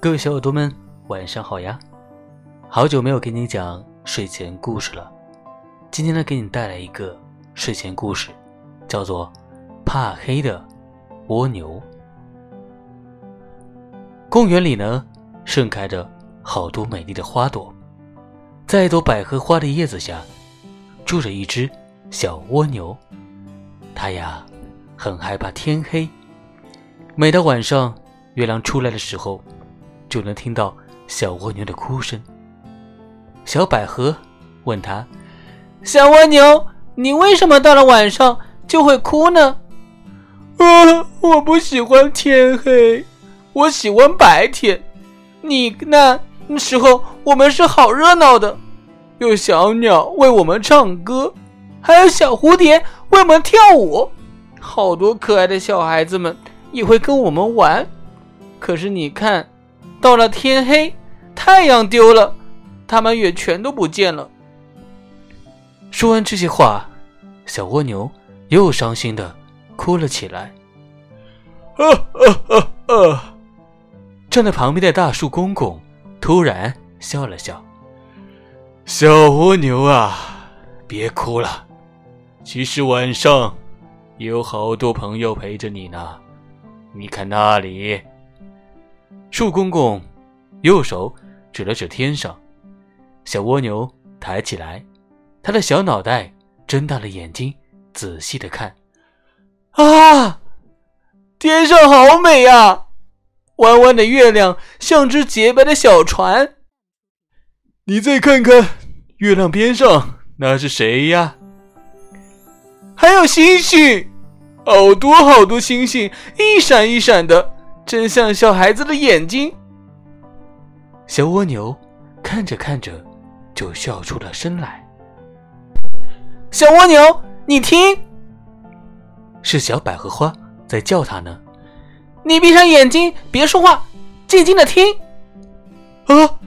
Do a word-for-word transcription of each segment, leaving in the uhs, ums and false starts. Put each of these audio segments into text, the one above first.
各位小耳朵们，晚上好呀！好久没有给你讲睡前故事了，今天呢，给你带来一个睡前故事，叫做《怕黑的蜗牛》。公园里呢，盛开着好多美丽的花朵，在一朵百合花的叶子下，住着一只小蜗牛。它呀，很害怕天黑，每到晚上月亮出来的时候，就能听到小蜗牛的哭声。小百合问他：“小蜗牛，你为什么到了晚上就会哭呢？”“啊，我不喜欢天黑，我喜欢白天。你那时候我们是好热闹的，有小鸟为我们唱歌，还有小蝴蝶为我们跳舞，好多可爱的小孩子们也会跟我们玩。可是你看，到了天黑，太阳丢了，它们也全都不见了。”说完这些话，小蜗牛又伤心地哭了起来。啊啊啊啊！站在旁边的大树公公突然笑了笑：“小蜗牛啊，别哭了。其实晚上也有好多朋友陪着你呢，你看那里。”树公公右手指了指天上，小蜗牛抬起来他的小脑袋，睁大了眼睛仔细地看。“啊，天上好美啊，弯弯的月亮像只洁白的小船。你再看看月亮边上那是谁呀？还有星星，好多好多星星，一闪一闪的，真像小孩子的眼睛。”小蜗牛看着看着就笑出了声来。“小蜗牛，你听！”是小百合花在叫它呢。“你闭上眼睛，别说话，静静的听。”啊！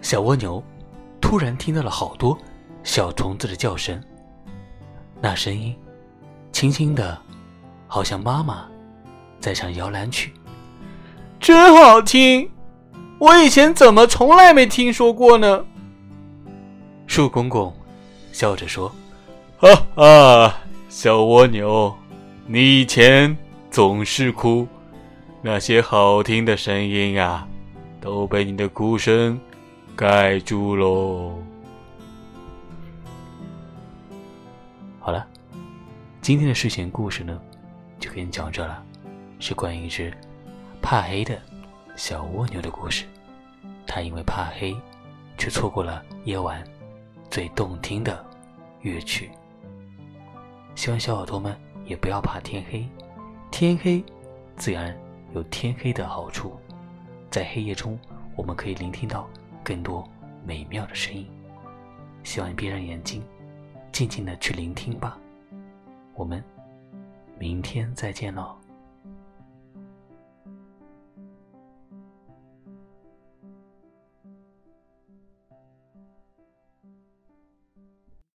小蜗牛突然听到了好多小虫子的叫声，那声音轻轻的，好像妈妈在唱摇篮曲。“真好听，我以前怎么从来没听说过呢？”树公公笑着说：“哈哈，小蜗牛，你以前总是哭，那些好听的声音啊，都被你的哭声盖住喽。”好了，今天的睡前故事呢，就给你讲这了。是关于一只怕黑的小蜗牛的故事，它因为怕黑，却错过了夜晚最动听的乐曲。希望小耳朵们也不要怕天黑，天黑自然有天黑的好处，在黑夜中我们可以聆听到更多美妙的声音。希望你闭上眼睛，静静的去聆听吧。我们明天再见喽。